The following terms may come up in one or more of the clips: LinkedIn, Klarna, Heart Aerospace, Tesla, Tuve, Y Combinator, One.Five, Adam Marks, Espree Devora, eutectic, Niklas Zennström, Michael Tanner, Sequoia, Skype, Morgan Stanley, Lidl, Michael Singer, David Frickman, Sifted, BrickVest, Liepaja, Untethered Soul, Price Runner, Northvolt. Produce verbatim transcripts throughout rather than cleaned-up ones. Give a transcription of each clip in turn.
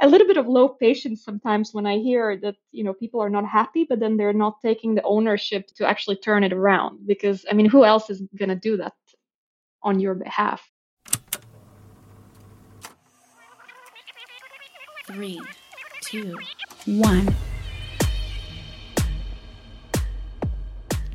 a little bit of low patience sometimes when I hear that, you know, people are not happy, but then they're not taking the ownership to actually turn it around, because, I mean, who else is going to do that on your behalf? Three, two, one.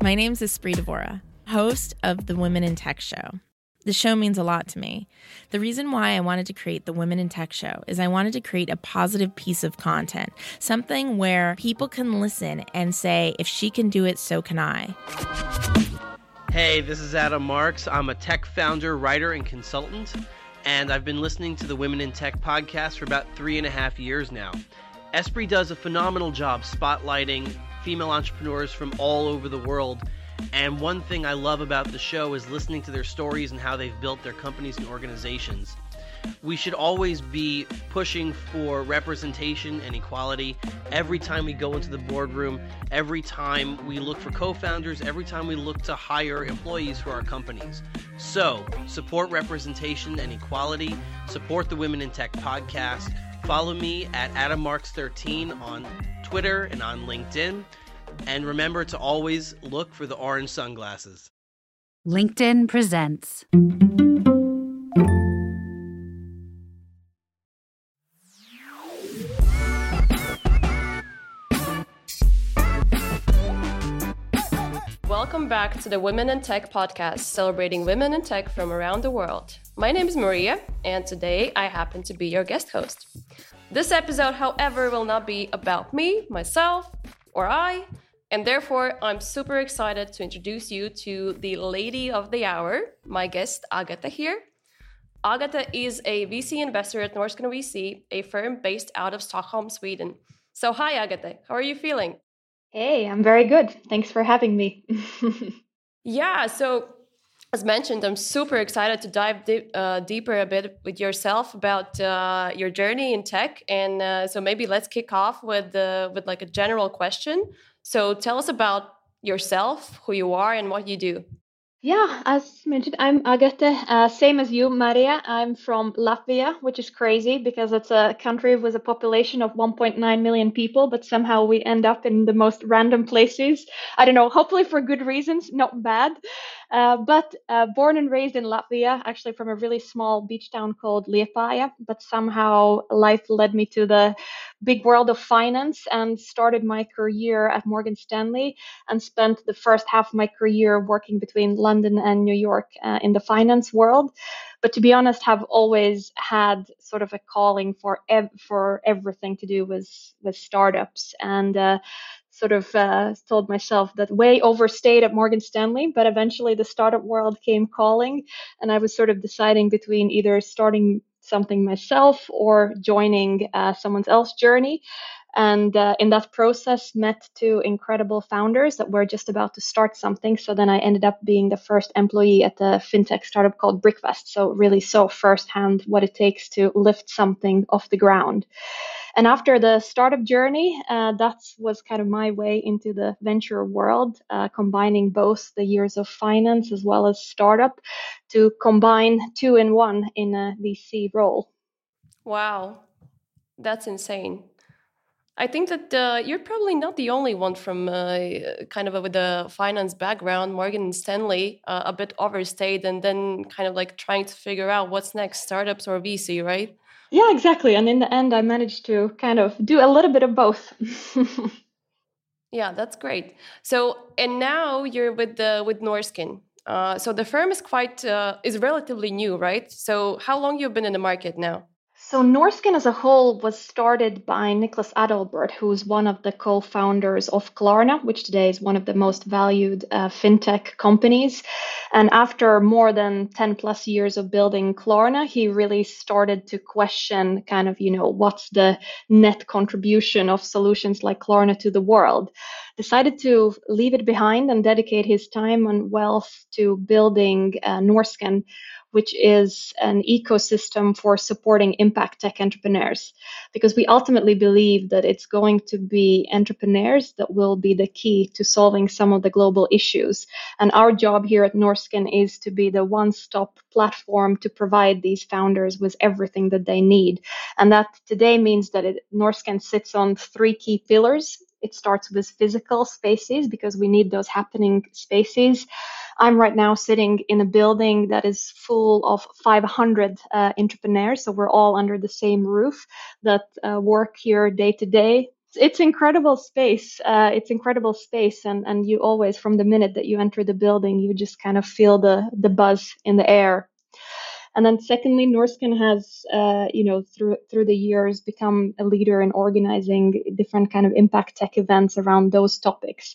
My name's Espree Devora, host of the Women in Tech Show. The show means a lot to me. The reason why I wanted to create the Women in Tech Show is I wanted to create a positive piece of content, something where people can listen and say, if she can do it, so can I. Hey, this is Adam Marks. I'm a tech founder, writer, and consultant, and I've been listening to the Women in Tech podcast for about three and a half years now. Espree does a phenomenal job spotlighting female entrepreneurs from all over the world. And one thing I love about the show is listening to their stories and how they've built their companies and organizations. We should always be pushing for representation and equality every time we go into the boardroom, every time we look for co-founders, every time we look to hire employees for our companies. So, support representation and equality, support the Women in Tech podcast, follow me at Adam Marks thirteen on Twitter and on LinkedIn. And remember to always look for the orange sunglasses. LinkedIn presents. Welcome back to the Women in Tech podcast, celebrating women in tech from around the world. My name is Marija, and today I happen to be your guest host. This episode, however, will not be about me, myself, or I, and therefore I'm super excited to introduce you to the lady of the hour, my guest Agate here. Agate is a V C investor at Norrsken V C, a firm based out of Stockholm, Sweden. So hi Agate, how are you feeling? Hey, I'm very good. Thanks for having me. Yeah, so as mentioned, I'm super excited to dive di- uh, deeper a bit with yourself about uh, your journey in tech, and uh, so maybe let's kick off with uh, with like a general question. So tell us about yourself, who you are, and what you do. Yeah, as mentioned, I'm Agate. Uh, same as you, Maria. I'm from Latvia, which is crazy because it's a country with a population of one point nine million people, but somehow we end up in the most random places. I don't know, hopefully for good reasons, not bad. Uh, but uh, born and raised in Latvia, actually from a really small beach town called Liepaja, but somehow life led me to the big world of finance and started my career at Morgan Stanley and spent the first half of my career working between London and New York uh, in the finance world. But to be honest, have always had sort of a calling for ev- for everything to do with, with startups, and uh, sort of uh, told myself that way overstayed at Morgan Stanley, but eventually the startup world came calling, and I was sort of deciding between either starting something myself or joining uh, someone else's journey. And uh, in that process, met two incredible founders that were just about to start something. So then I ended up being the first employee at the fintech startup called BrickVest. So really saw firsthand what it takes to lift something off the ground. And after the startup journey, uh, that was kind of my way into the venture world, uh, combining both the years of finance as well as startup to combine two in one in a V C role. Wow, that's insane. I think that uh, you're probably not the only one from uh, kind of a, with a finance background, Morgan Stanley, uh, a bit overstayed and then kind of like trying to figure out what's next, startups or V C, right? Yeah, exactly. And in the end, I managed to kind of do a little bit of both. Yeah, that's great. So, and now you're with the, with Norrsken. Uh, so the firm is quite, uh, is relatively new, right? So how long you've been in the market now? So Norrsken as a whole was started by Niklas Adalberth, who's one of the co-founders of Klarna, which today is one of the most valued uh, fintech companies. And after more than ten plus years of building Klarna, he really started to question kind of, you know, what's the net contribution of solutions like Klarna to the world. decided to leave it behind and dedicate his time and wealth to building uh, Norrsken, which is an ecosystem for supporting impact tech entrepreneurs, because we ultimately believe that it's going to be entrepreneurs that will be the key to solving some of the global issues. And our job here at Norrsken is to be the one-stop platform to provide these founders with everything that they need. And that today means that it, Norrsken sits on three key pillars. It starts with physical spaces, because we need those happening spaces. I'm right now sitting in a building that is full of five hundred uh, entrepreneurs, so we're all under the same roof that uh, work here day to day. It's incredible space. Uh, it's incredible space, and and you always, from the minute that you enter the building, you just kind of feel the the buzz in the air. And then secondly, Norrsken has, uh, you know, through through the years become a leader in organizing different kind of impact tech events around those topics.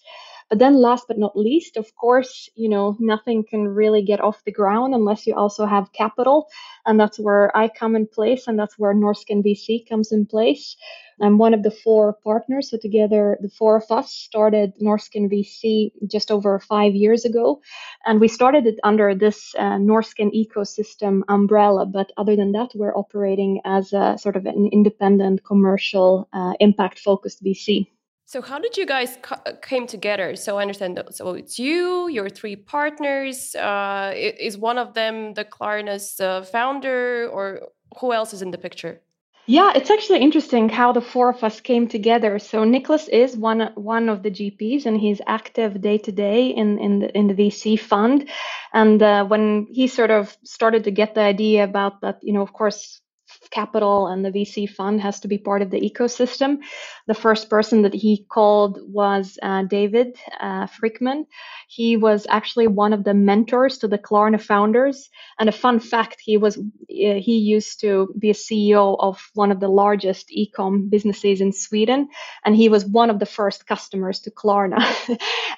But then last but not least, of course, you know, nothing can really get off the ground unless you also have capital. And that's where I come in place, and that's where Norrsken V C comes in place. I'm one of the four partners, so together the four of us started Norrsken V C just over five years ago. And we started it under this uh, Norrsken ecosystem umbrella, but other than that, we're operating as a sort of an independent commercial uh, impact-focused V C. So how did you guys co- came together? So I understand, so it's you, your three partners. Uh, is one of them the Klarna's uh, founder, or who else is in the picture? Yeah, it's actually interesting how the four of us came together. So Niklas is one one of the G Ps, and he's active day to day in in the, in the V C fund. And uh, when he sort of started to get the idea about that, you know, of course, capital and the V C fund has to be part of the ecosystem. The first person that he called was uh, David uh, Frickman. He was actually one of the mentors to the Klarna founders. And a fun fact, he was uh, he used to be a C E O of one of the largest e-com businesses in Sweden. And he was one of the first customers to Klarna.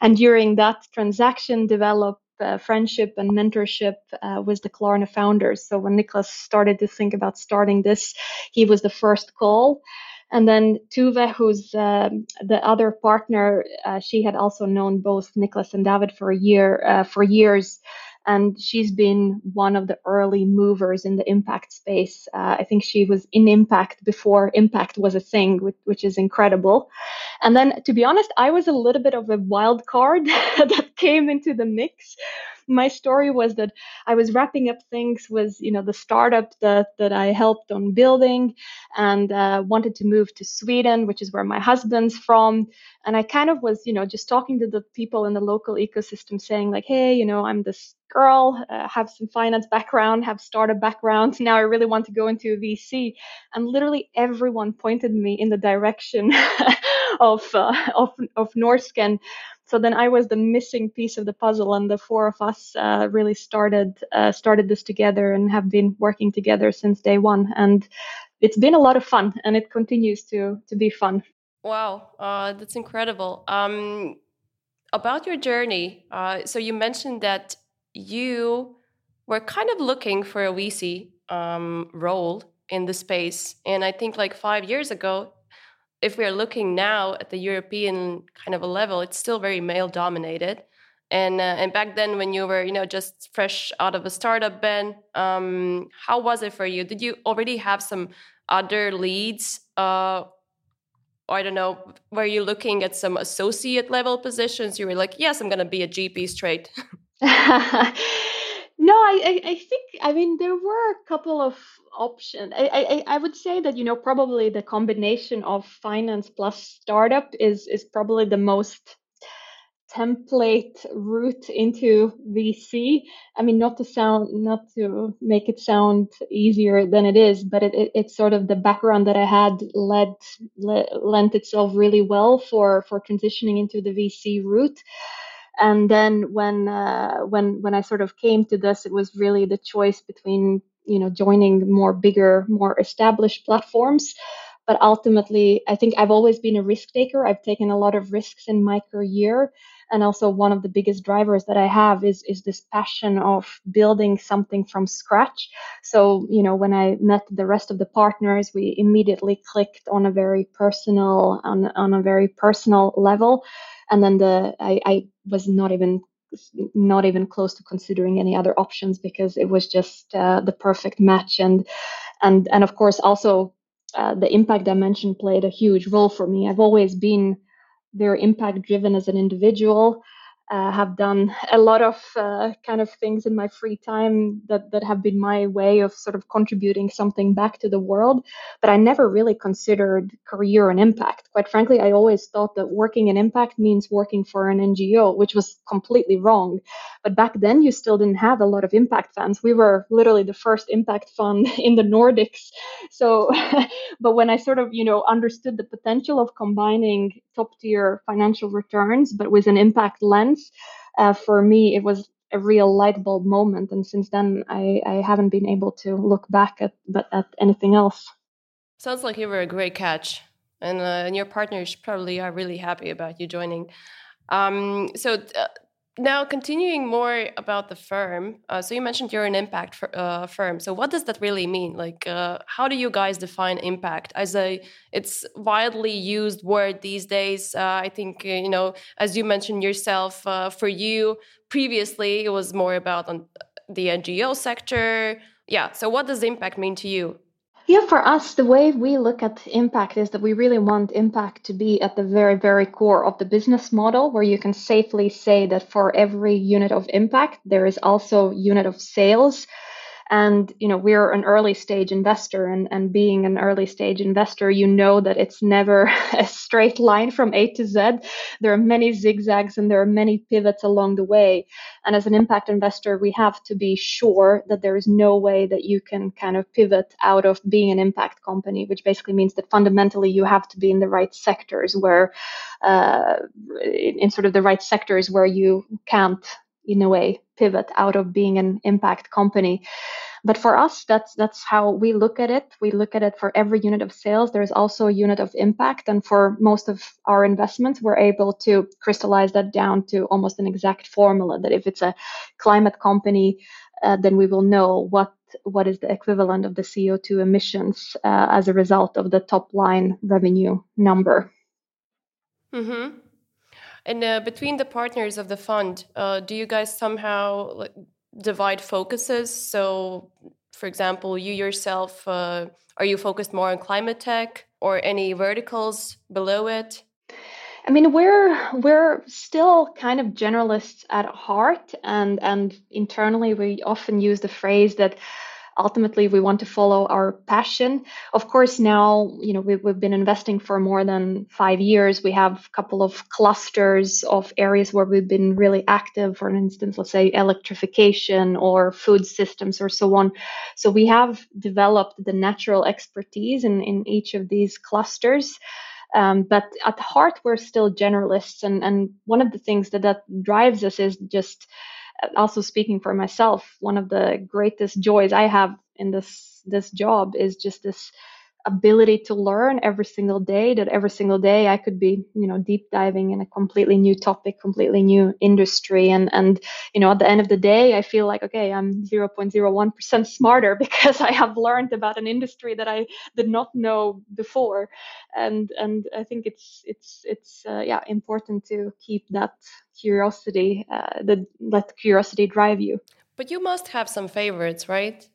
And during that transaction developed Uh, friendship and mentorship uh, with the Klarna founders. So when Niklas started to think about starting this, he was the first call. And then Tuve, who's uh, the other partner, uh, she had also known both Niklas and David for a year, uh, for years. And she's been one of the early movers in the impact space. Uh, I think she was in impact before impact was a thing, which, which is incredible. And then, to be honest, I was a little bit of a wild card that came into the mix. My story was that I was wrapping up things with, you know, the startup that, that I helped on building, and uh, wanted to move to Sweden, which is where my husband's from. And I kind of was, you know, just talking to the people in the local ecosystem saying like, hey, you know, I'm this girl, uh, have some finance background, have startup background. Now I really want to go into a V C. And literally everyone pointed me in the direction of, uh, of, of Norrsken. So then I was the missing piece of the puzzle, and the four of us uh, really started uh, started this together and have been working together since day one. And it's been a lot of fun, and it continues to to be fun. Wow, uh, that's incredible. Um, about your journey, uh, so you mentioned that you were kind of looking for a V C um, role in the space, and I think like five years ago. If we are looking now at the European kind of a level, it's still very male dominated. And uh, and back then, when you were, you know, just fresh out of a startup, Ben, um, how was it for you? Did you already have some other leads? Uh, I don't know. Were you looking at some associate level positions? You were like, yes, I'm going to be a G P straight. No, I, I think, I mean, there were a couple of options. I, I, I would say that, you know, probably the combination of finance plus startup is, is probably the most template route into V C. I mean, not to sound, not to make it sound easier than it is, but it, it it's sort of the background that I had led, le, lent itself really well for, for transitioning into the V C route. And then when uh, when when I sort of came to this, it was really the choice between, you know, joining more bigger, more established platforms But ultimately, I think I've always been a risk taker. I've taken a lot of risks in my career. And also one of the biggest drivers that I have is, is this passion of building something from scratch. So, you know, when I met the rest of the partners, we immediately clicked on a very personal, on, on a very personal level. And then the I, I was not even not even close to considering any other options, because it was just uh, the perfect match. And, and, and of course, also Uh, the impact dimension played a huge role for me. I've always been very impact driven as an individual. Uh, have done a lot of uh, kind of things in my free time that, that have been my way of sort of contributing something back to the world. But I never really considered career and impact. Quite frankly, I always thought that working in impact means working for an N G O, which was completely wrong. But back then, you still didn't have a lot of impact funds. We were literally the first impact fund in the Nordics. So, but when I sort of, you know, understood the potential of combining top tier financial returns, but with an impact lens, Uh, for me, it was a real light bulb moment. And since then, I, I haven't been able to look back at but at anything else. Sounds like you were a great catch. And, uh, and your partners probably are really happy about you joining. Um, so uh, now continuing more about the firm. Uh, so you mentioned you're an impact for, uh, firm. So what does that really mean? Like, uh, how do you guys define impact? As a, it's widely used word these days. Uh, I think, you know, as you mentioned yourself, uh, for you previously, it was more about on the N G O sector. Yeah. So what does impact mean to you? Yeah, for us, the way we look at impact is that we really want impact to be at the very, very core of the business model, where you can safely say that for every unit of impact, there is also unit of sales. And, you know, we're an early stage investor, and, and being an early stage investor, you know that it's never a straight line from A to Z. There are many zigzags and there are many pivots along the way. And as an impact investor, we have to be sure that there is no way that you can kind of pivot out of being an impact company, which basically means that fundamentally you have to be in the right sectors where uh, in, in sort of the right sectors where you can't, in a way, pivot out of being an impact company. But for us, that's that's how we look at it. We look at it for every unit of sales. There's also a unit of impact. And for most of our investments, we're able to crystallize that down to almost an exact formula that if it's a climate company, uh, then we will know what what is the equivalent of the C O two emissions uh, as a result of the top line revenue number. Mm-hmm. And uh, between the partners of the fund, uh, do you guys somehow like, divide focuses? So, for example, you yourself, uh, are you focused more on climate tech or any verticals below it? I mean, we're we're still kind of generalists at heart, and and internally we often use the phrase that ultimately, we want to follow our passion. Of course, now, you know, we, we've been investing for more than five years. We have a couple of clusters of areas where we've been really active, for instance, let's say electrification or food systems or so on. So we have developed the natural expertise in, in each of these clusters. Um, but at heart, we're still generalists. And, and one of the things that, that drives us is just also speaking for myself, one of the greatest joys I have in this this job is just this ability to learn every single day, that every single day I could be, you know, deep diving in a completely new topic, completely new industry. And, and you know, at the end of the day, I feel like, okay, I'm zero point zero one percent smarter because I have learned about an industry that I did not know before. And and I think it's, it's, it's uh, yeah, important to keep that curiosity, uh, the, let curiosity drive you. But you must have some favorites, right?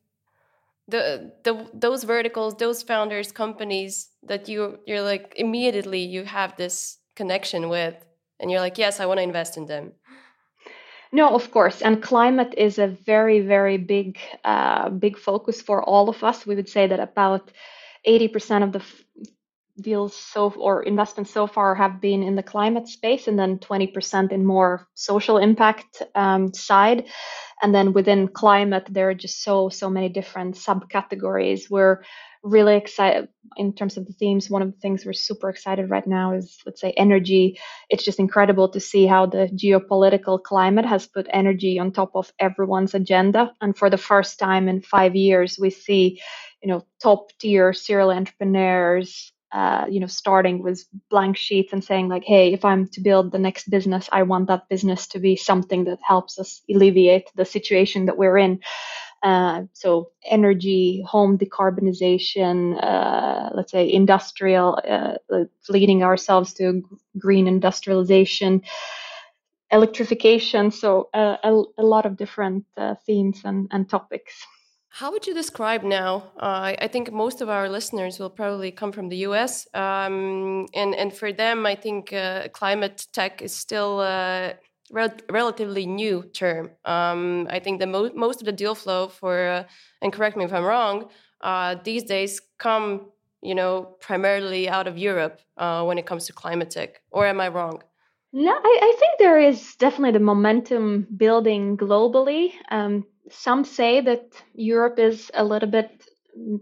The, the those verticals, those founders, companies that you you're like immediately you have this connection with, and you're like, yes, I want to invest in them. No, of course, and climate is a very very big uh, big focus for all of us. We would say that about eighty percent of the f- deals so or investments so far have been in the climate space, and then twenty percent in more social impact um, side. And then within climate, there are just so, so many different subcategories. We're really excited in terms of the themes. One of the things we're super excited right now is, let's say, energy. It's just incredible to see how the geopolitical climate has put energy on top of everyone's agenda. And for the first time in five years, we see, you know, top tier serial entrepreneurs, uh, you know, starting with blank sheets and saying like, hey, if I'm to build the next business, I want that business to be something that helps us alleviate the situation that we're in. Uh, so energy, home decarbonization, uh, let's say industrial, uh, leading ourselves to green industrialization, electrification. So uh, a, a lot of different uh, themes and, and topics. How would you describe now? Uh, I think most of our listeners will probably come from the U S. Um, and, and for them, I think uh, climate tech is still a rel- relatively new term. Um, I think the mo- most of the deal flow for, uh, and correct me if I'm wrong, uh, these days come, you know, primarily out of Europe uh, when it comes to climate tech. Or am I wrong? No, I, I think there is definitely the momentum building globally. Um, Some say that Europe is a little bit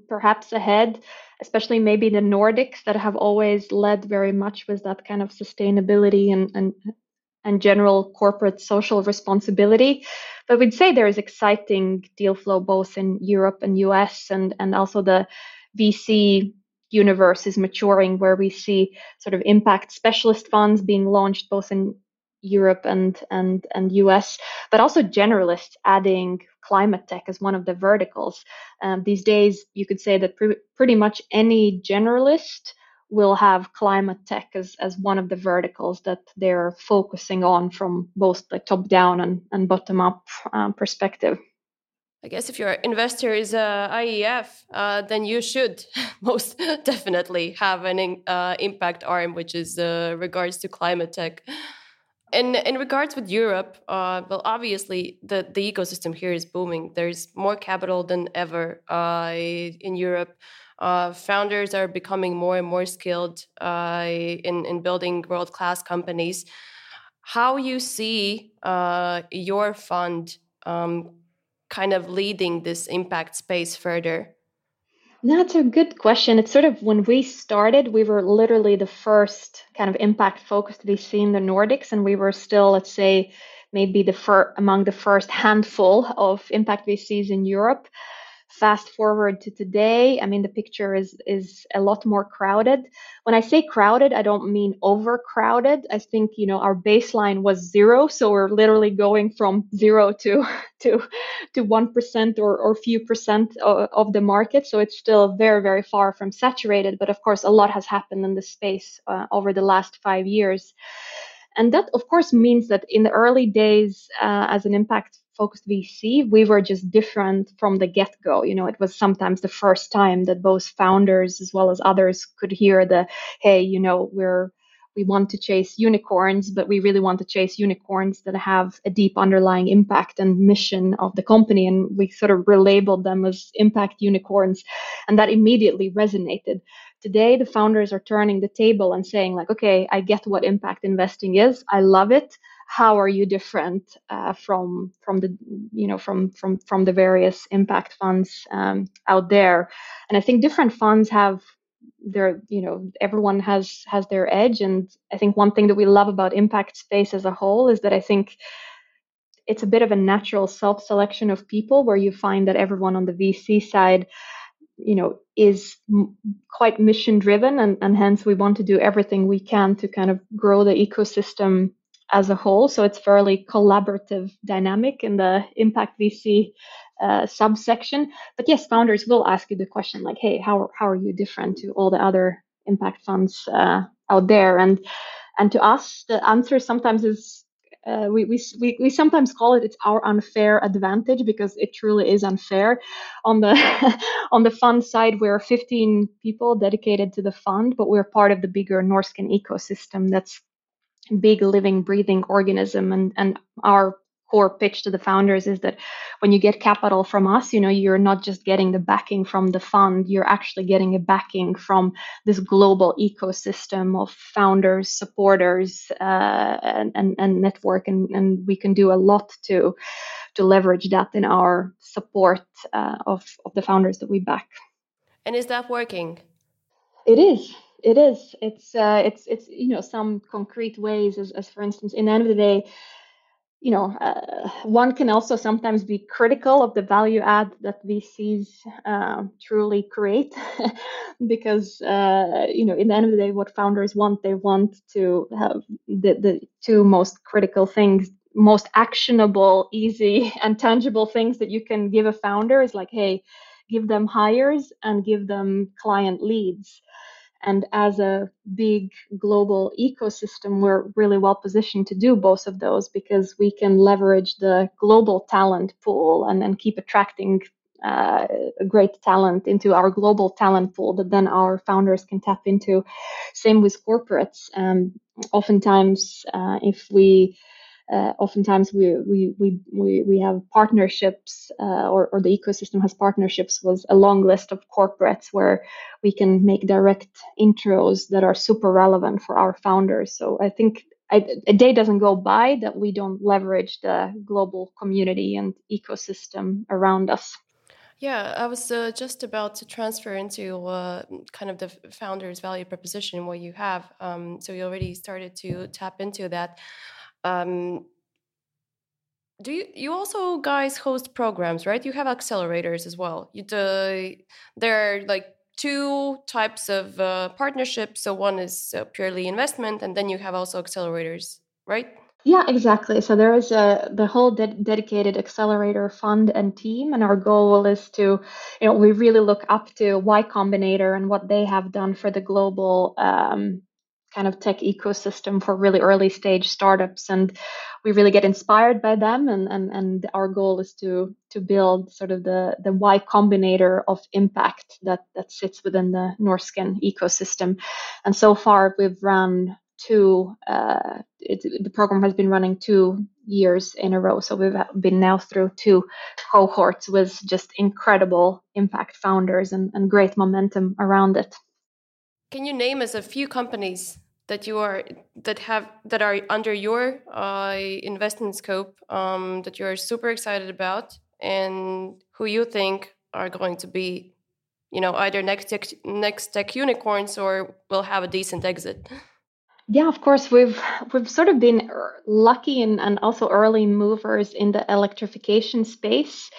perhaps ahead, especially maybe the Nordics that have always led very much with that kind of sustainability and, and, and general corporate social responsibility. But we'd say there is exciting deal flow both in Europe and U S, and, and also the V C universe is maturing, where we see sort of impact specialist funds being launched both in Europe and and and U S, but also generalists adding climate tech as one of the verticals. Um, these days, you could say that pre- pretty much any generalist will have climate tech as, as one of the verticals that they're focusing on from both the top-down and, and bottom-up um, perspective. I guess if your investor is uh, I E F, uh, then you should most definitely have an in, uh, impact arm, which is uh, regards to climate tech. And in regards with Europe, uh, well, obviously the, the ecosystem here is booming. There's more capital than ever uh, in Europe. Uh, founders are becoming more and more skilled uh, in, in building world-class companies. How you see uh, your fund um, kind of leading this impact space further? That's a good question. It's sort of when we started, we were literally the first kind of impact focused V C in the Nordics. And we were still, let's say, maybe the fir- among the first handful of impact V Cs in Europe. Fast forward to today, I mean, the picture is is a lot more crowded. When I say crowded, I don't mean overcrowded. I think, you know, our baseline was zero. So we're literally going from zero to to to one percent or, or few percent of, of the market. So it's still very, very far from saturated. But of course, a lot has happened in the space uh, over the last five years. And that, of course, means that in the early days uh, as an impact focused V C, we were just different from the get-go. You know, it was sometimes the first time that both founders as well as others could hear the, hey, you know, we're we want to chase unicorns, but we really want to chase unicorns that have a deep underlying impact and mission of the company. And we sort of relabeled them as impact unicorns. And that immediately resonated. Today, the founders are turning the table and saying like, okay, I get what impact investing is. I love it. How are you different uh, from from the you know from from from the various impact funds um, out there? And I think different funds have their you know everyone has has their edge. And I think one thing that we love about impact space as a whole is that I think it's a bit of a natural self-selection of people, where you find that everyone on the V C side, you know, is m- quite mission driven, and, and hence we want to do everything we can to kind of grow the ecosystem as a whole. So it's fairly collaborative dynamic in the impact V C uh, subsection. But yes, founders will ask you the question like, hey, how, how are you different to all the other impact funds uh, out there? And and to us, the answer sometimes is, uh, we, we, we, we sometimes call it, it's our unfair advantage, because it truly is unfair. On the on the fund side, we're fifteen people dedicated to the fund, but we're part of the bigger Norrsken ecosystem that's big living, breathing organism. And, and our core pitch to the founders is that when you get capital from us, you know, you're not just getting the backing from the fund, you're actually getting a backing from this global ecosystem of founders, supporters, uh, and, and, and network. And, and we can do a lot to, to leverage that in our support uh, of, of the founders that we back. And is that working? It is. It is. It's, uh, it's, it's, you know, some concrete ways as, as for instance, in the end of the day, you know, uh, one can also sometimes be critical of the value add that V Cs uh, truly create, because, uh, you know, in the end of the day, what founders want, they want to have the, the two most critical things, most actionable, easy and tangible things that you can give a founder is like, hey, give them hires and give them client leads. And as a big global ecosystem, we're really well positioned to do both of those, because we can leverage the global talent pool and, and keep attracting uh, great talent into our global talent pool that then our founders can tap into. Same with corporates. Um, oftentimes, uh, if we Uh, oftentimes we, we we we we have partnerships, uh, or or the ecosystem has partnerships with a long list of corporates where we can make direct intros that are super relevant for our founders. So I think I, a day doesn't go by that we don't leverage the global community and ecosystem around us. Yeah, I was uh, just about to transfer into uh, kind of the founder's value proposition, what you have. Um, so you already started to tap into that. Um, do you, you also guys host programs, right? You have accelerators as well. You do, there are like two types of uh, partnerships. So one is uh, purely investment, and then you have also accelerators, right? Yeah, exactly. So there is a the whole de- dedicated accelerator fund and team, and our goal is to, you know, we really look up to Y Combinator and what they have done for the global um kind of tech ecosystem for really early stage startups, and we really get inspired by them, and and and our goal is to to build sort of the the Y Combinator of impact that that sits within the Norrsken ecosystem. And so far we've run two uh it, the program has been running two years in a row, so we've been now through two cohorts with just incredible impact founders and, and great momentum around it. Can you name us a few companies that you are that have that are under your uh, investment scope um, that you are super excited about, and who you think are going to be, you know, either next tech, next tech unicorns or will have a decent exit? Yeah, of course, we've we've sort of been lucky and, and also early movers in the electrification space.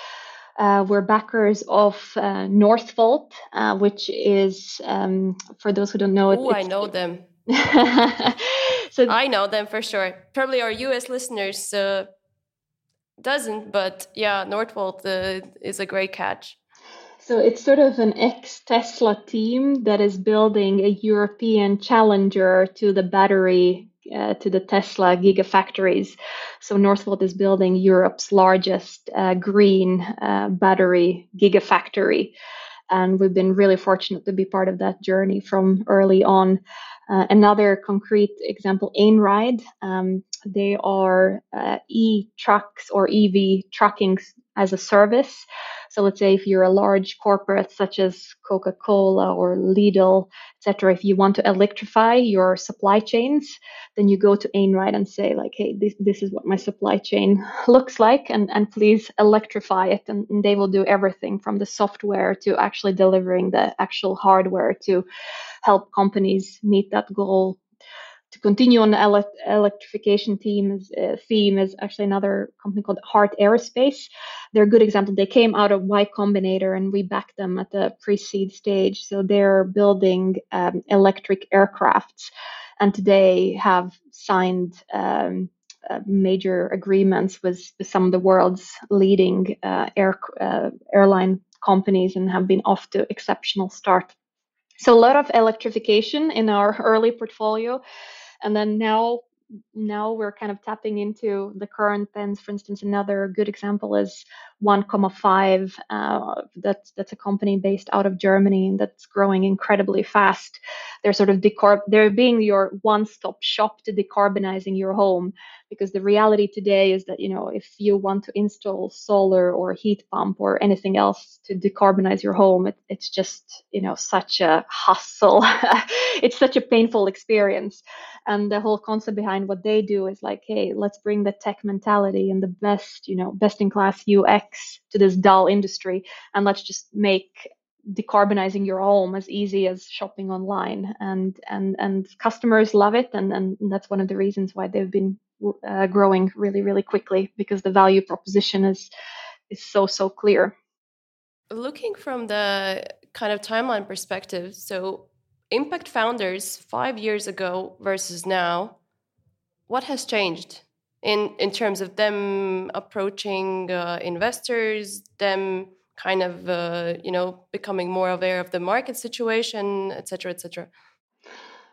Uh, we're backers of uh, Northvolt, uh, which is, um, for those who don't know it. Oh, I know them. so th- I know them for sure. Probably our U S listeners uh, doesn't, but yeah, Northvolt uh, is a great catch. So it's sort of an ex-Tesla team that is building a European challenger to the battery Uh, to the Tesla gigafactories. So Northvolt is building Europe's largest uh, green uh, battery gigafactory. And we've been really fortunate to be part of that journey from early on. Uh, another concrete example, Einride. Um, they are uh, e-trucks or E V trucking as a service. So let's say if you're a large corporate such as Coca-Cola or Lidl, et cetera, if you want to electrify your supply chains, then you go to Einride and say like, hey, this, this is what my supply chain looks like, and, and please electrify it. And, and they will do everything from the software to actually delivering the actual hardware to help companies meet that goal. To continue on the elect- electrification theme is, uh, theme is actually another company called Heart Aerospace. They're a good example. They came out of Y Combinator, and we backed them at the pre-seed stage. So they're building um, electric aircrafts, and today have signed um, uh, major agreements with, with some of the world's leading uh, air uh, airline companies, and have been off to exceptional start. So a lot of electrification in our early portfolio. And then now, now we're kind of tapping into the current trends. For instance, another good example is One.Five. Uh, that's that's a company based out of Germany that's growing incredibly fast. They're sort of decarb. They're being your one-stop shop to decarbonizing your home, because the reality today is that, you know, if you want to install solar or heat pump or anything else to decarbonize your home, it, it's just, you know, such a hustle. It's such a painful experience. And the whole concept behind what they do is like, hey, let's bring the tech mentality and the best, you know, best-in-class U X to this dull industry, and let's just make decarbonizing your home as easy as shopping online. And and and customers love it, and and that's one of the reasons why they've been uh, growing really, really quickly because the value proposition is is so, so clear. Looking from the kind of timeline perspective, so Impact Founders five years ago versus now, what has changed in, in terms of them approaching uh, investors, them kind of, uh, you know, becoming more aware of the market situation, et cetera, et cetera?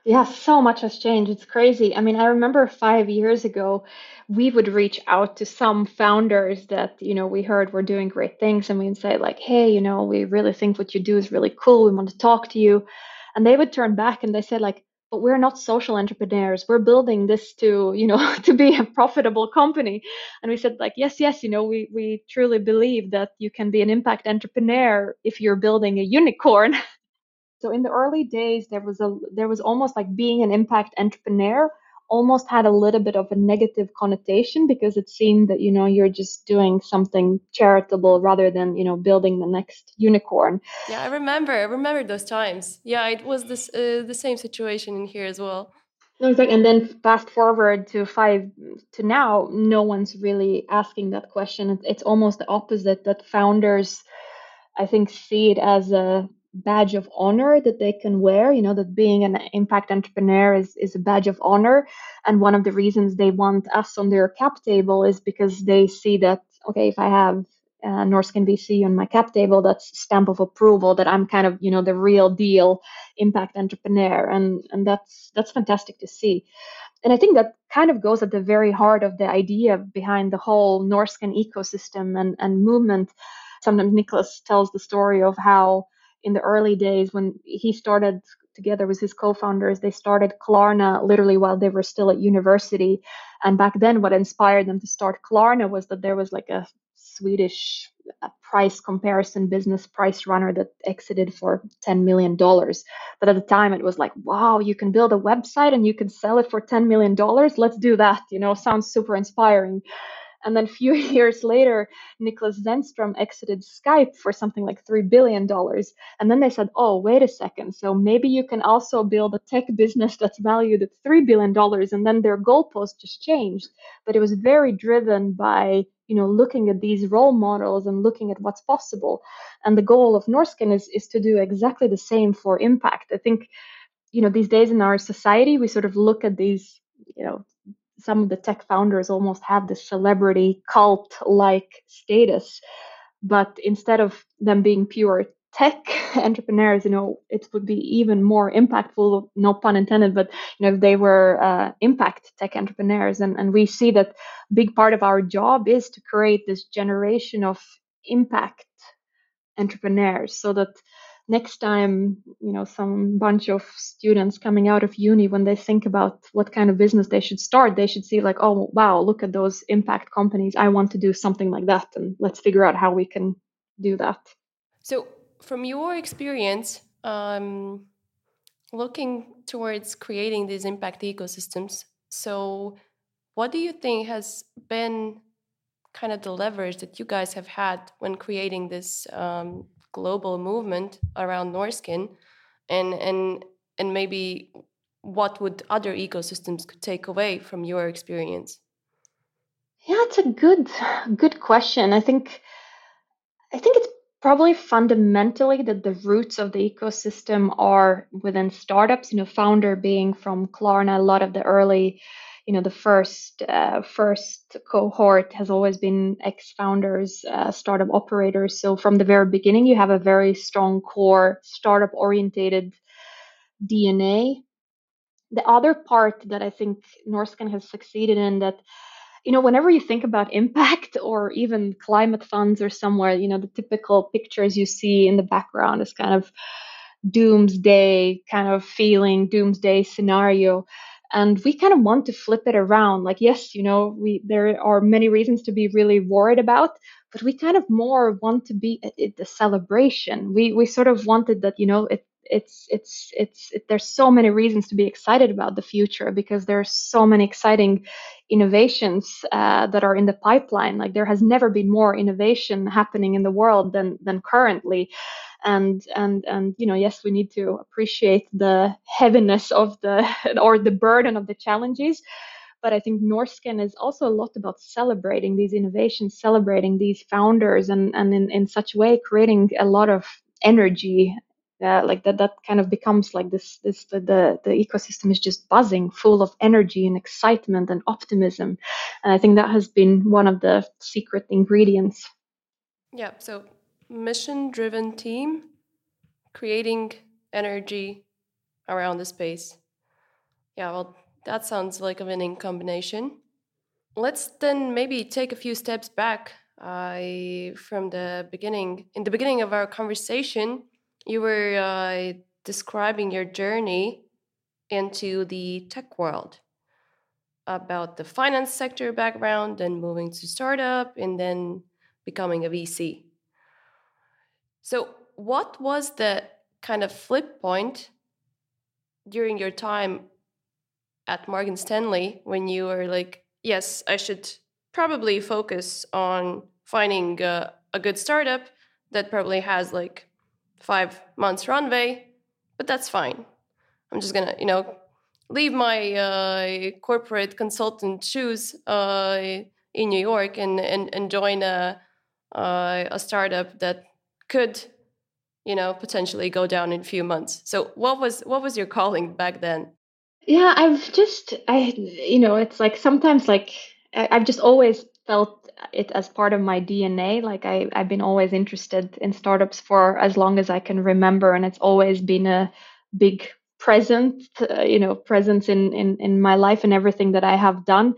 Yeah, so much has changed. It's crazy. I mean, I remember five years ago, we would reach out to some founders that, you know, we heard were doing great things. And we'd say like, hey, you know, we really think what you do is really cool. We want to talk to you. And they would turn back and they said like, but we're not social entrepreneurs. We're building this to, you know, to be a profitable company. And we said like, yes, yes, you know, we we truly believe that you can be an impact entrepreneur if you're building a unicorn. So in the early days, there was a there was almost like being an impact entrepreneur almost had a little bit of a negative connotation because it seemed that, you know, you're just doing something charitable rather than, you know, building the next unicorn. Yeah, I remember. I remember those times. Yeah, it was this uh, the same situation in here as well. No, exactly. And then fast forward to five to now, no one's really asking that question. It's almost the opposite, that founders, I think, see it as a badge of honor that they can wear, you know, that being an impact entrepreneur is, is a badge of honor. And one of the reasons they want us on their cap table is because they see that, okay, if I have uh, Norrsken V C on my cap table, that's a stamp of approval that I'm kind of, you know, the real deal impact entrepreneur. And, and that's, that's fantastic to see. And I think that kind of goes at the very heart of the idea behind the whole Norrsken ecosystem and, and movement. Sometimes Niklas tells the story of how in the early days when he started together with his co-founders, they started Klarna literally while they were still at university. And back then what inspired them to start Klarna was that there was like a Swedish price comparison business, Price Runner, that exited for ten million dollars. But at the time it was like, wow, you can build a website and you can sell it for ten million dollars. Let's do that. You know, sounds super inspiring. And then a few years later, Niklas Zennström exited Skype for something like three billion dollars. And then they said, oh, wait a second. So maybe you can also build a tech business that's valued at three billion dollars. And then their goalpost just changed. But it was very driven by, you know, looking at these role models and looking at what's possible. And the goal of Norrsken is, is to do exactly the same for impact. I think, you know, these days in our society, we sort of look at these, you know, some of the tech founders almost have this celebrity cult-like status. But instead of them being pure tech entrepreneurs, you know, it would be even more impactful, no pun intended, but, you know, if they were uh, impact tech entrepreneurs. And, and we see that a big part of our job is to create this generation of impact entrepreneurs so that next time, you know, some bunch of students coming out of uni, when they think about what kind of business they should start, they should see like, oh, wow, look at those impact companies. I want to do something like that. And let's figure out how we can do that. So from your experience, um, looking towards creating these impact ecosystems, so what do you think has been kind of the leverage that you guys have had when creating this um global movement around Norrsken, and and and maybe what would other ecosystems could take away from your experience? Yeah, it's a good good question. I think I think it's probably fundamentally that the roots of the ecosystem are within startups. You know, founder being from Klarna, a lot of the early, you know, the first uh, first cohort has always been ex-founders, uh, startup operators. So from the very beginning, you have a very strong core startup-oriented D N A. The other part that I think Norrsken has succeeded in that, you know, whenever you think about impact or even climate funds or somewhere, you know, the typical pictures you see in the background is kind of doomsday kind of feeling, doomsday scenario. And we kind of want to flip it around. Like, yes, you know, we there are many reasons to be really worried about, but we kind of more want to be the celebration. We we sort of wanted that, you know, it, it's it's it's it, there's so many reasons to be excited about the future because there's so many exciting innovations uh, that are in the pipeline. Like there has never been more innovation happening in the world than than currently. And, and, and, you know, yes, we need to appreciate the heaviness of the, or the burden of the challenges, But I think Norrsken is also a lot about celebrating these innovations, celebrating these founders, and, and in, in such a way creating a lot of energy. Uh, like that, that kind of becomes like this, this the, the the ecosystem is just buzzing, full of energy and excitement and optimism. And I think that has been one of the secret ingredients. Yeah, so mission-driven team, creating energy around the space. Yeah, well, that sounds like a winning combination. Let's then maybe take a few steps back uh, from the beginning. In the beginning of our conversation, you were uh, describing your journey into the tech world, about the finance sector background, then moving to startup, and then becoming a V C. So what was the kind of flip point during your time at Morgan Stanley when you were like, yes, I should probably focus on finding uh, a good startup that probably has like five months runway, but that's fine. I'm just gonna, you know, leave my uh, corporate consultant shoes uh, in New York and and, and join a uh, a startup that could, you know, potentially go down in a few months. So what was what was your calling back then? Yeah, I've just, I, you know, it's like sometimes like I've just always felt it as part of my D N A. Like I, I've been always interested in startups for as long as I can remember. And it's always been a big presence, uh, you know, presence in, in, in my life and everything that I have done.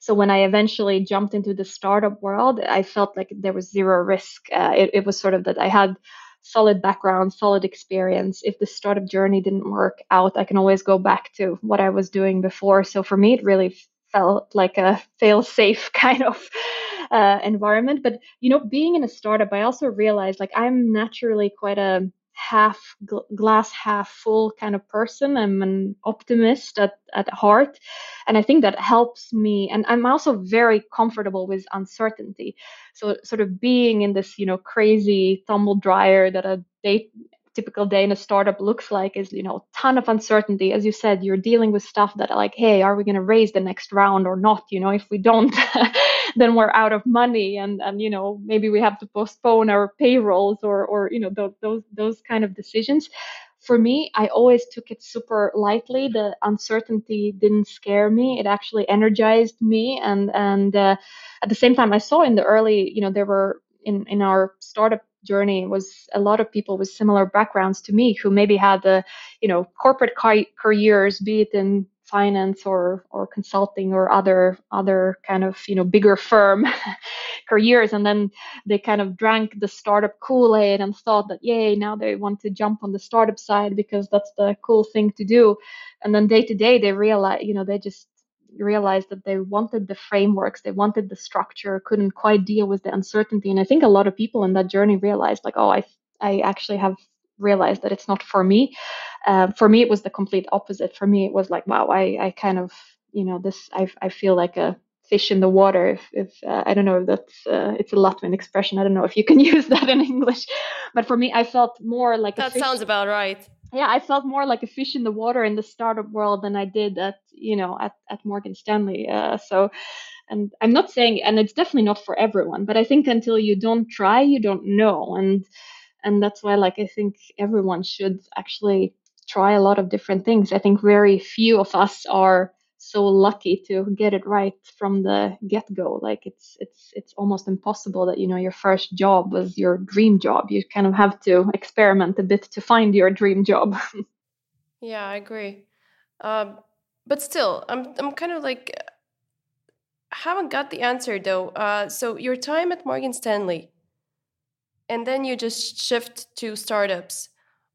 So when I eventually jumped into the startup world, I felt like there was zero risk. Uh, it, it was sort of that I had solid background, solid experience. If the startup journey didn't work out, I can always go back to what I was doing before. So for me, it really felt like a fail-safe kind of uh, environment. But, you know, being in a startup, I also realized like I'm naturally quite a half gl- glass, half full kind of person. I'm an optimist at, at heart. And I think that helps me. And I'm also very comfortable with uncertainty. So sort of being in this, you know, crazy tumble dryer that a date typical day in a startup looks like is, you know, ton of uncertainty. As you said, you're dealing with stuff that are like, hey, are we going to raise the next round or not? You know, if we don't, then we're out of money. And, and, you know, maybe we have to postpone our payrolls or, or, you know, th- those, those kind of decisions. For me, I always took it super lightly. The uncertainty didn't scare me. It actually energized me. And, and, uh, at the same time I saw in the early, you know, there were in, in our startup journey was a lot of people with similar backgrounds to me who maybe had the, you know, corporate ca- careers, be it in finance or or consulting or other other kind of, you know, bigger firm careers, and then they kind of drank the startup Kool-Aid and thought that yay, now they want to jump on the startup side because that's the cool thing to do. And then day to day they realize, you know, they just realized that they wanted the frameworks, they wanted the structure, couldn't quite deal with the uncertainty. And I think a lot of people in that journey realized like, oh, I I actually have realized that it's not for me. Uh, for me, it was the complete opposite. For me, it was like, wow, I, I kind of, you know, this, I I feel like a fish in the water. If, if uh, I don't know if that's, uh, it's a Latvian expression. I don't know if you can use that in English. But for me, I felt more like that a fish. Sounds about right. Yeah, I felt more like a fish in the water in the startup world than I did at, you know, at, at Morgan Stanley. Uh, so, and I'm not saying, and it's definitely not for everyone, but I think until you don't try, you don't know. And, and that's why, like, I think everyone should actually try a lot of different things. I think very few of us are so lucky to get it right from the get-go. Like it's, it's, it's almost impossible that, you know, your first job was your dream job. You kind of have to experiment a bit to find your dream job. Yeah, I agree. Um, but still, I'm, I'm kind of like, haven't got the answer though. Uh, so your time at Morgan Stanley, and then you just shift to startups.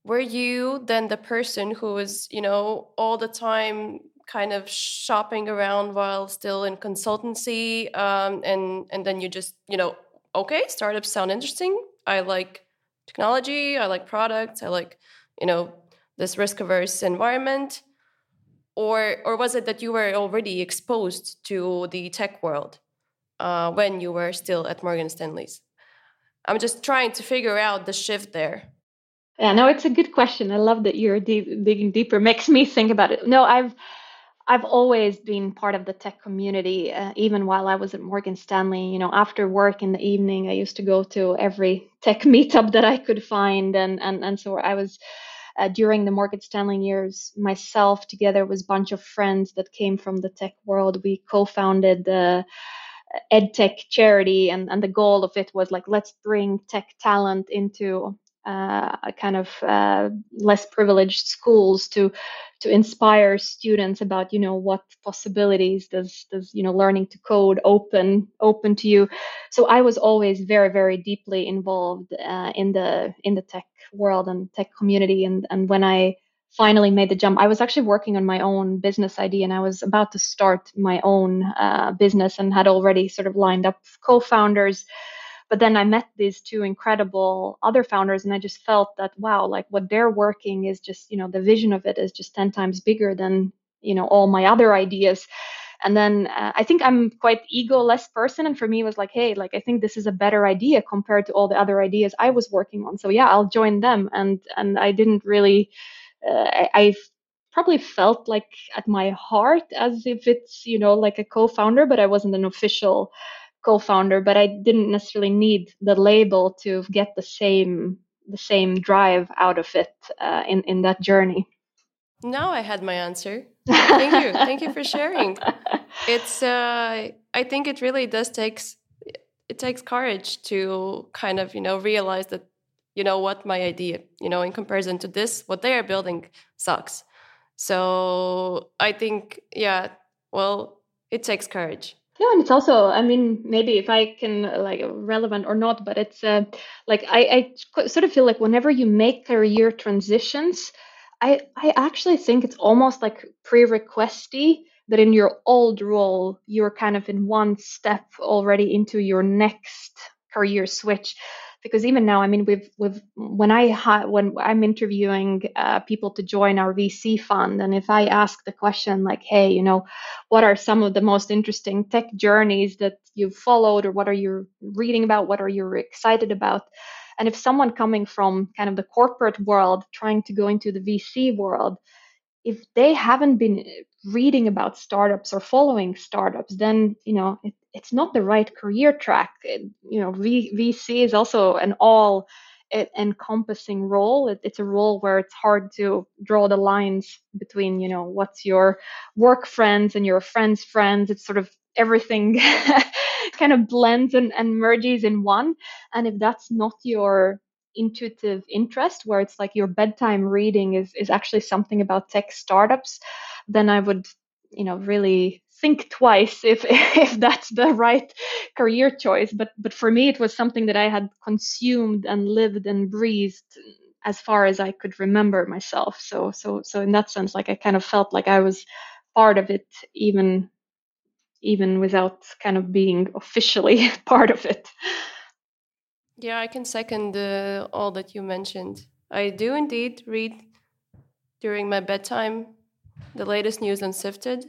Were you then the person who was, you know, all the time kind of shopping around while still in consultancy, um, and and then you just, you know, okay, startups sound interesting. I like technology, I like products, I like, you know, this risk-averse environment. Or or was it that you were already exposed to the tech world uh, when you were still at Morgan Stanley's? I'm just trying to figure out the shift there. Yeah, no, it's a good question. I love that you're de- digging deeper. Makes me think about it. No, I've I've always been part of the tech community, uh, even while I was at Morgan Stanley. You know, after work in the evening, I used to go to every tech meetup that I could find. And and, and so I was, uh, during the Morgan Stanley years, myself together with a bunch of friends that came from the tech world, we co-founded the EdTech charity. And, and the goal of it was like, let's bring tech talent into Uh, kind of uh, less privileged schools to to inspire students about, you know, what possibilities does does you know learning to code open open to you. So I was always very very deeply involved uh, in the in the tech world and tech community. And and when I finally made the jump, I was actually working on my own business idea, and I was about to start my own uh, business and had already sort of lined up co-founders. But then I met these two incredible other founders, and I just felt that, wow, like what they're working is just, you know, the vision of it is just ten times bigger than, you know, all my other ideas. And then uh, I think I'm quite egoless person. And for me, it was like, hey, like, I think this is a better idea compared to all the other ideas I was working on. So, yeah, I'll join them. And and I didn't really, uh, I probably felt like at my heart as if it's, you know, like a co-founder, but I wasn't an official co-founder, but I didn't necessarily need the label to get the same the same drive out of it uh, in in that journey. Now I had my answer. Thank you, thank you for sharing. It's uh, I think it really does takes it takes courage to kind of you know realize that you know what my idea you know in comparison to this what they are building sucks. So I think yeah, well, it takes courage. No, and it's also, I mean, maybe if I can, like, relevant or not, but it's uh, like, I, I sort of feel like whenever you make career transitions, I, I actually think it's almost like prerequisite that in your old role, you're kind of in one step already into your next career switch. Because even now, I mean, we've, we've when I ha- when I'm interviewing uh, people to join our V C fund, and if I ask the question like, hey, you know, what are some of the most interesting tech journeys that you've followed, or what are you reading about, what are you excited about? And if someone coming from kind of the corporate world trying to go into the V C world, if they haven't been reading about startups or following startups, then, you know, it, it's not the right career track. It, you know, v, VC is also an all encompassing role. It, it's a role where it's hard to draw the lines between, you know, what's your work friends and your friends' friends. It's sort of everything kind of blends and, and merges in one. And if that's not your intuitive interest, where it's like your bedtime reading is is actually something about tech startups, then I would, you know, really think twice if if that's the right career choice. But but for me, it was something that I had consumed and lived and breathed as far as I could remember myself. So so so in that sense, like I kind of felt like I was part of it, even even without kind of being officially part of it. Yeah, I can second uh, all that you mentioned. I do indeed read during my bedtime the latest news on Sifted.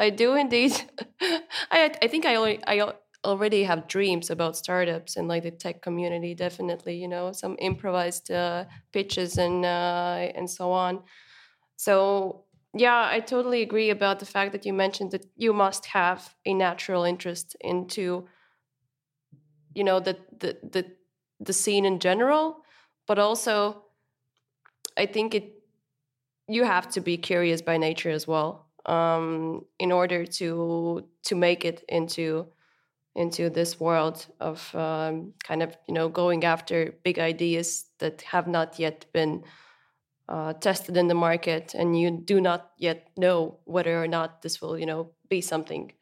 I do indeed. I I think I already, I already have dreams about startups and like the tech community. Definitely, you know, some improvised uh, pitches and uh, and so on. So yeah, I totally agree about the fact that you mentioned that you must have a natural interest into, you know, the, the the the scene in general, but also I think it you have to be curious by nature as well, um, in order to to make it into into this world of um, kind of, you know, going after big ideas that have not yet been uh, tested in the market, and you do not yet know whether or not this will, you know, be something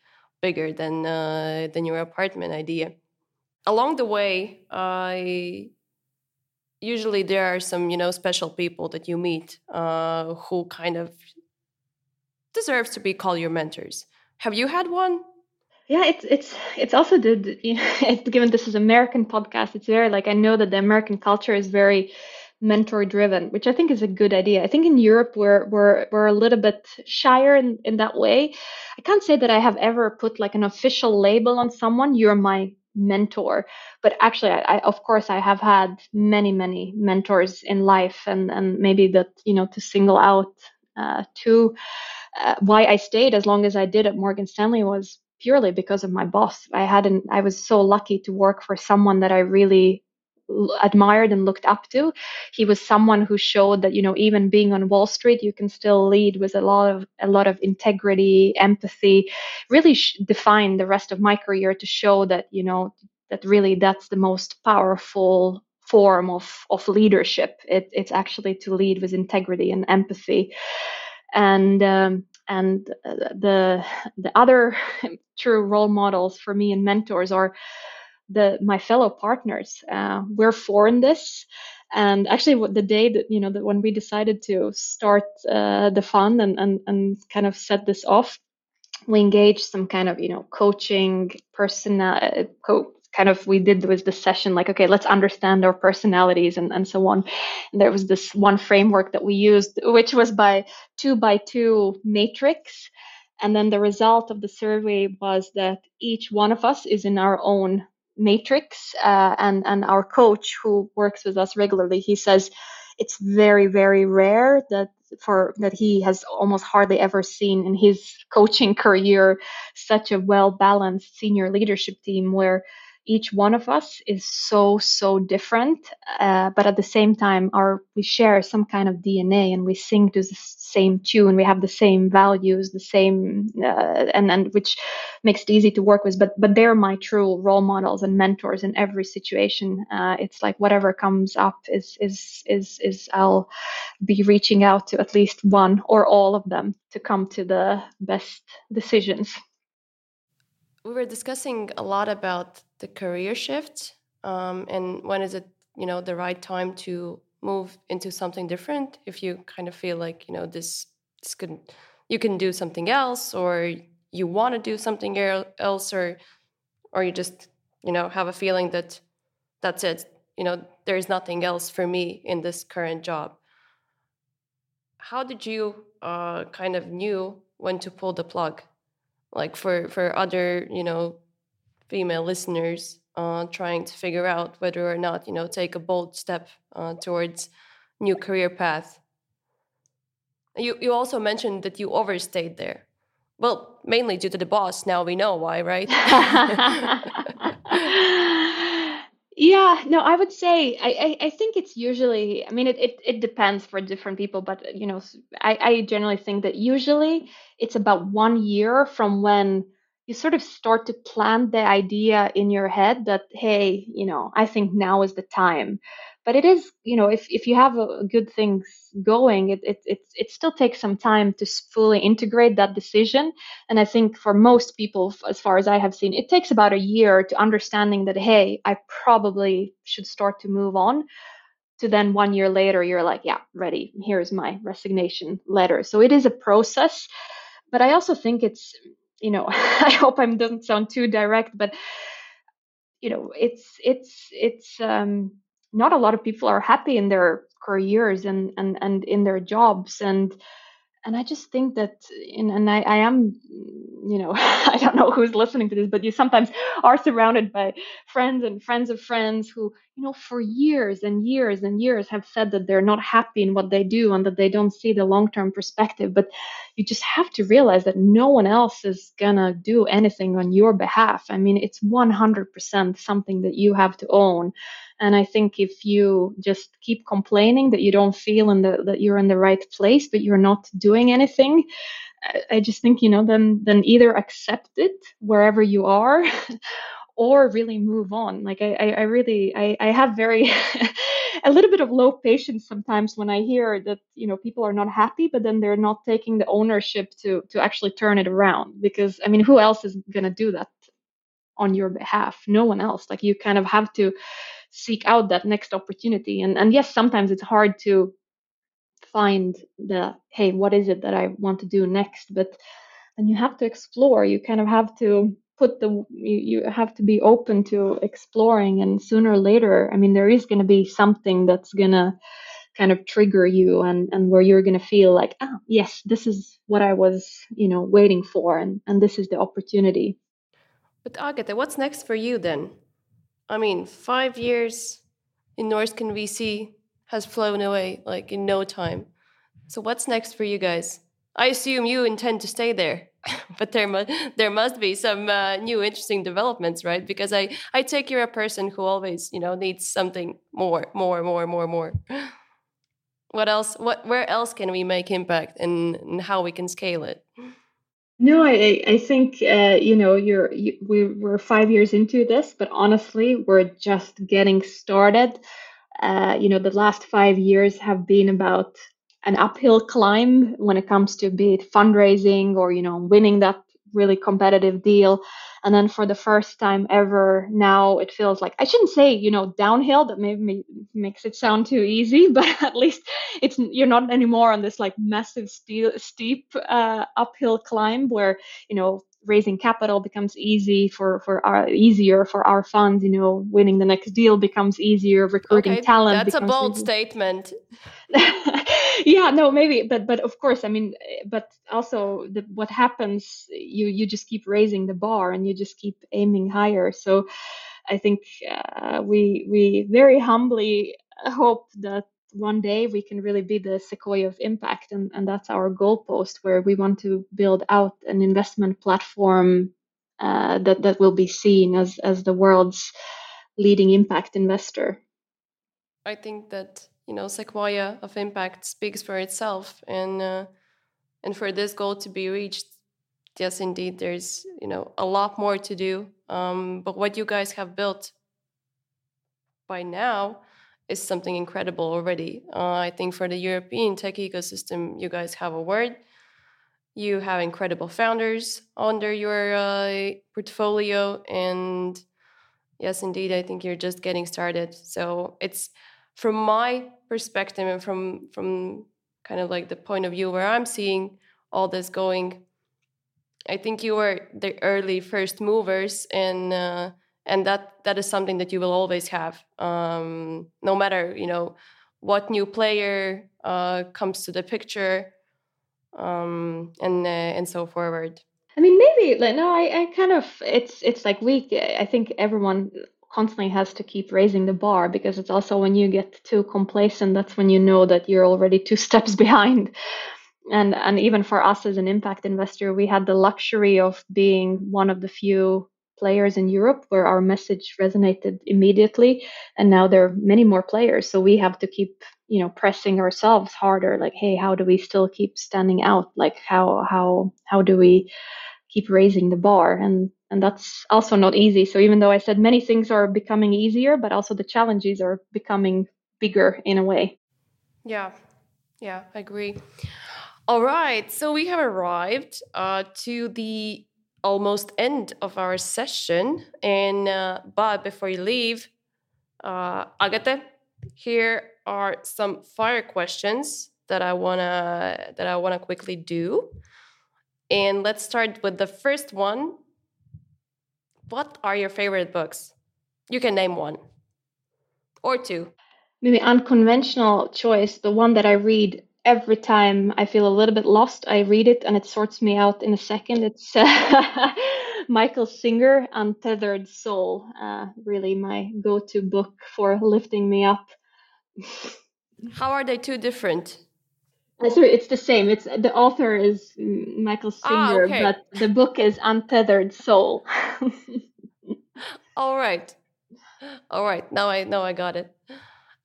bigger than uh, than your apartment idea. Along the way, I uh, usually there are some, you know, special people that you meet uh, who kind of deserves to be called your mentors. Have you had one? Yeah, it's it's it's also the, you know, it's, given this is an American podcast, it's very like I know that the American culture is very mentor driven, which I think is a good idea. I think in Europe we're we're we're a little bit shyer in, in that way. I can't say that I have ever put like an official label on someone. You're my mentor, but actually I, I of course I have had many many mentors in life, and and maybe that, you know, to single out uh two uh, why I stayed as long as I did at Morgan Stanley was purely because of my boss. I hadn't, I was so lucky to work for someone that I really admired and looked up to. He was someone who showed that, you know, even being on Wall Street, you can still lead with a lot of a lot of integrity, empathy. Really sh- defined the rest of my career to show that, you know, that really that's the most powerful form of of leadership. It, it's actually to lead with integrity and empathy. And um, and the the other true role models for me and mentors are The, my fellow partners. Uh, we're four in this, and actually, the day that you know that when we decided to start uh, the fund and, and and kind of set this off, we engaged some kind of you know coaching person, uh, co- kind of we did was the session like, okay, let's understand our personalities and and so on. And there was this one framework that we used, which was by two by two matrix. And then the result of the survey was that each one of us is in our own matrix, uh, and and our coach who works with us regularly, he says it's very very rare that for that he has almost hardly ever seen in his coaching career such a well balanced senior leadership team where each one of us is so so different, uh, but at the same time our we share some kind of D N A and we sing to the same tune. We have the same values, the same, uh, and and which makes it easy to work with, but but they're my true role models and mentors in every situation. Uh, it's like whatever comes up is is is is I'll be reaching out to at least one or all of them to come to the best decisions. We were discussing a lot about the career shift, um, and when is it you know the right time to move into something different if you kind of feel like you know this this could you can do something else, or you want to do something else, or or you just, you know, have a feeling that that's it, you know, there's nothing else for me in this current job. How did you uh, kind of knew when to pull the plug? Like for, for other, you know, female listeners uh, trying to figure out whether or not, you know, take a bold step uh, towards new career path. You you also mentioned that you overstayed there. Well, mainly due to the boss. Now we know why, right? Yeah, no, I would say, I, I, I think it's usually, I mean, it, it, it depends for different people, but, you know, I, I generally think that usually it's about one year from when you sort of start to plant the idea in your head that, hey, you know, I think now is the time. But it is, you know, if, if you have a good things going, it, it it it still takes some time to fully integrate that decision. And I think for most people, as far as I have seen, it takes about a year to understanding that, hey, I probably should start to move on. So then one year later, you're like, yeah, ready. Here's my resignation letter. So it is a process. But I also think it's, you know, I hope I doesn't sound too direct, but, you know, it's, it's, it's, um, not a lot of people are happy in their careers and, and, and in their jobs. And and I just think that, in, and I, I am, you know, I don't know who's listening to this, but you sometimes are surrounded by friends and friends of friends who, you know, for years and years and years have said that they're not happy in what they do and that they don't see the long-term perspective. But you just have to realize that no one else is going to do anything on your behalf. I mean, it's one hundred percent something that you have to own. And I think if you just keep complaining that you don't feel in the, that you're in the right place, but you're not doing anything, I, I just think, you know, then then either accept it wherever you are or really move on. Like I, I, I really, I, I have very, a little bit of low patience sometimes when I hear that, you know, people are not happy, but then they're not taking the ownership to to actually turn it around. Because, I mean, who else is going to do that on your behalf? No one else. Like you kind of have to seek out that next opportunity. And and yes, sometimes it's hard to find the, hey, what is it that I want to do next? But and you have to explore, you kind of have to put the, you, you have to be open to exploring. And sooner or later, I mean, there is going to be something that's going to kind of trigger you and, and where you're going to feel like, ah, yes, this is what I was, you know, waiting for. And, and this is the opportunity. But Agate, what's next for you then? I mean, five years in Norrsken V C has flown away like in no time. So what's next for you guys? I assume you intend to stay there, but there, mu- there must be some uh, new interesting developments, right? Because I, I take you're a person who always, you know, needs something more, more, more, more, more. What else? What? Where else can we make impact, and, and how we can scale it? No, I, I think uh, you know you're you, we we're five years into this, but honestly, we're just getting started. Uh, you know, the last five years have been about an uphill climb when it comes to be it fundraising or, you know, winning that really competitive deal. And then for the first time ever, now it feels like, I shouldn't say, you know, downhill, that maybe makes it sound too easy, but at least it's, you're not anymore on this like massive steep, steep uh, uphill climb where, you know, raising capital becomes easy for, for our easier for our funds, you know, winning the next deal becomes easier, recruiting okay, talent. That's becomes a bold easy. statement. Yeah, no, maybe, but but of course, I mean, but also the, what happens, you you just keep raising the bar and you just keep aiming higher. So I think uh, we we very humbly hope that one day we can really be the Sequoia of impact, and, and that's our goalpost, where we want to build out an investment platform uh, that that will be seen as as the world's leading impact investor. I think that, you know, Sequoia of impact speaks for itself, and uh, and for this goal to be reached, yes, indeed, there's, you know, a lot more to do. Um, but what you guys have built by now is something incredible already. Uh, I think for the European tech ecosystem, you guys have a word. You have incredible founders under your uh, portfolio, and yes, indeed, I think you're just getting started. So it's, from my perspective and from from kind of like the point of view where I'm seeing all this going, I think you were the early first movers, and uh, and that that is something that you will always have, um, no matter, you know, what new player uh, comes to the picture, um, and uh, and so forward. I mean, maybe like no, I, I kind of it's it's like we I think everyone constantly has to keep raising the bar, because it's also when you get too complacent, that's when you know that you're already two steps behind. And and even for us as an impact investor, we had the luxury of being one of the few players in Europe where our message resonated immediately. And now there are many more players. So we have to keep, you know, pressing ourselves harder. Like, hey, how do we still keep standing out? Like, how how how do we keep raising the bar? And And that's also not easy. So even though I said many things are becoming easier, but also the challenges are becoming bigger in a way. Yeah, yeah, I agree. All right, so we have arrived uh, to the almost end of our session. And uh, but before you leave, uh, Agate, here are some fire questions that I wanna that I wanna quickly do. And let's start with the first one. What are your favorite books? You can name one or two. Maybe unconventional choice. The one that I read every time I feel a little bit lost, I read it and it sorts me out in a second. It's uh, Michael Singer, Untethered Soul. Uh, really my go-to book for lifting me up. How are they two different? So it's the same. It's the author is Michael Singer, ah, okay. But the book is Untethered Soul. All right, all right. Now I now I got it.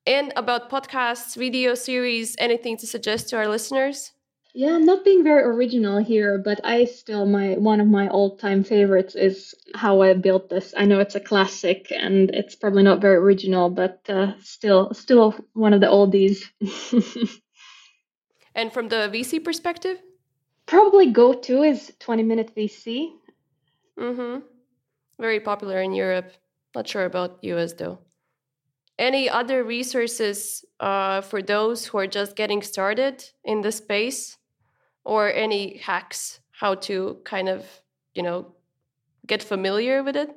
And about podcasts, video series, anything to suggest to our listeners? Yeah, I'm not being very original here, but I still my one of my all-time favorites is How I Built This. I know it's a classic and it's probably not very original, but uh, still still one of the oldies. And from the V C perspective? Probably go-to is twenty minute V C. Mm-hmm. Very popular in Europe. Not sure about U S though. Any other resources uh, for those who are just getting started in the space? Or any hacks, how to kind of, you know, get familiar with it?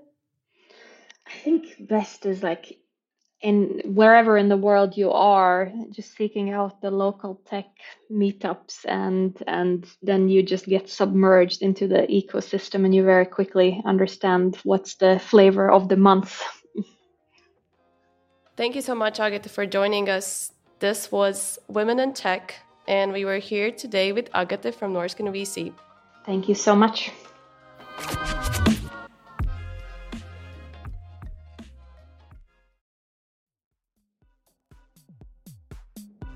I think best is like, and wherever in the world you are, just seeking out the local tech meetups, and and then you just get submerged into the ecosystem and you very quickly understand what's the flavor of the month. Thank you so much, Agate, for joining us. This was Women in Tech, and we were here today with Agate from Norrsken V C. Thank you so much.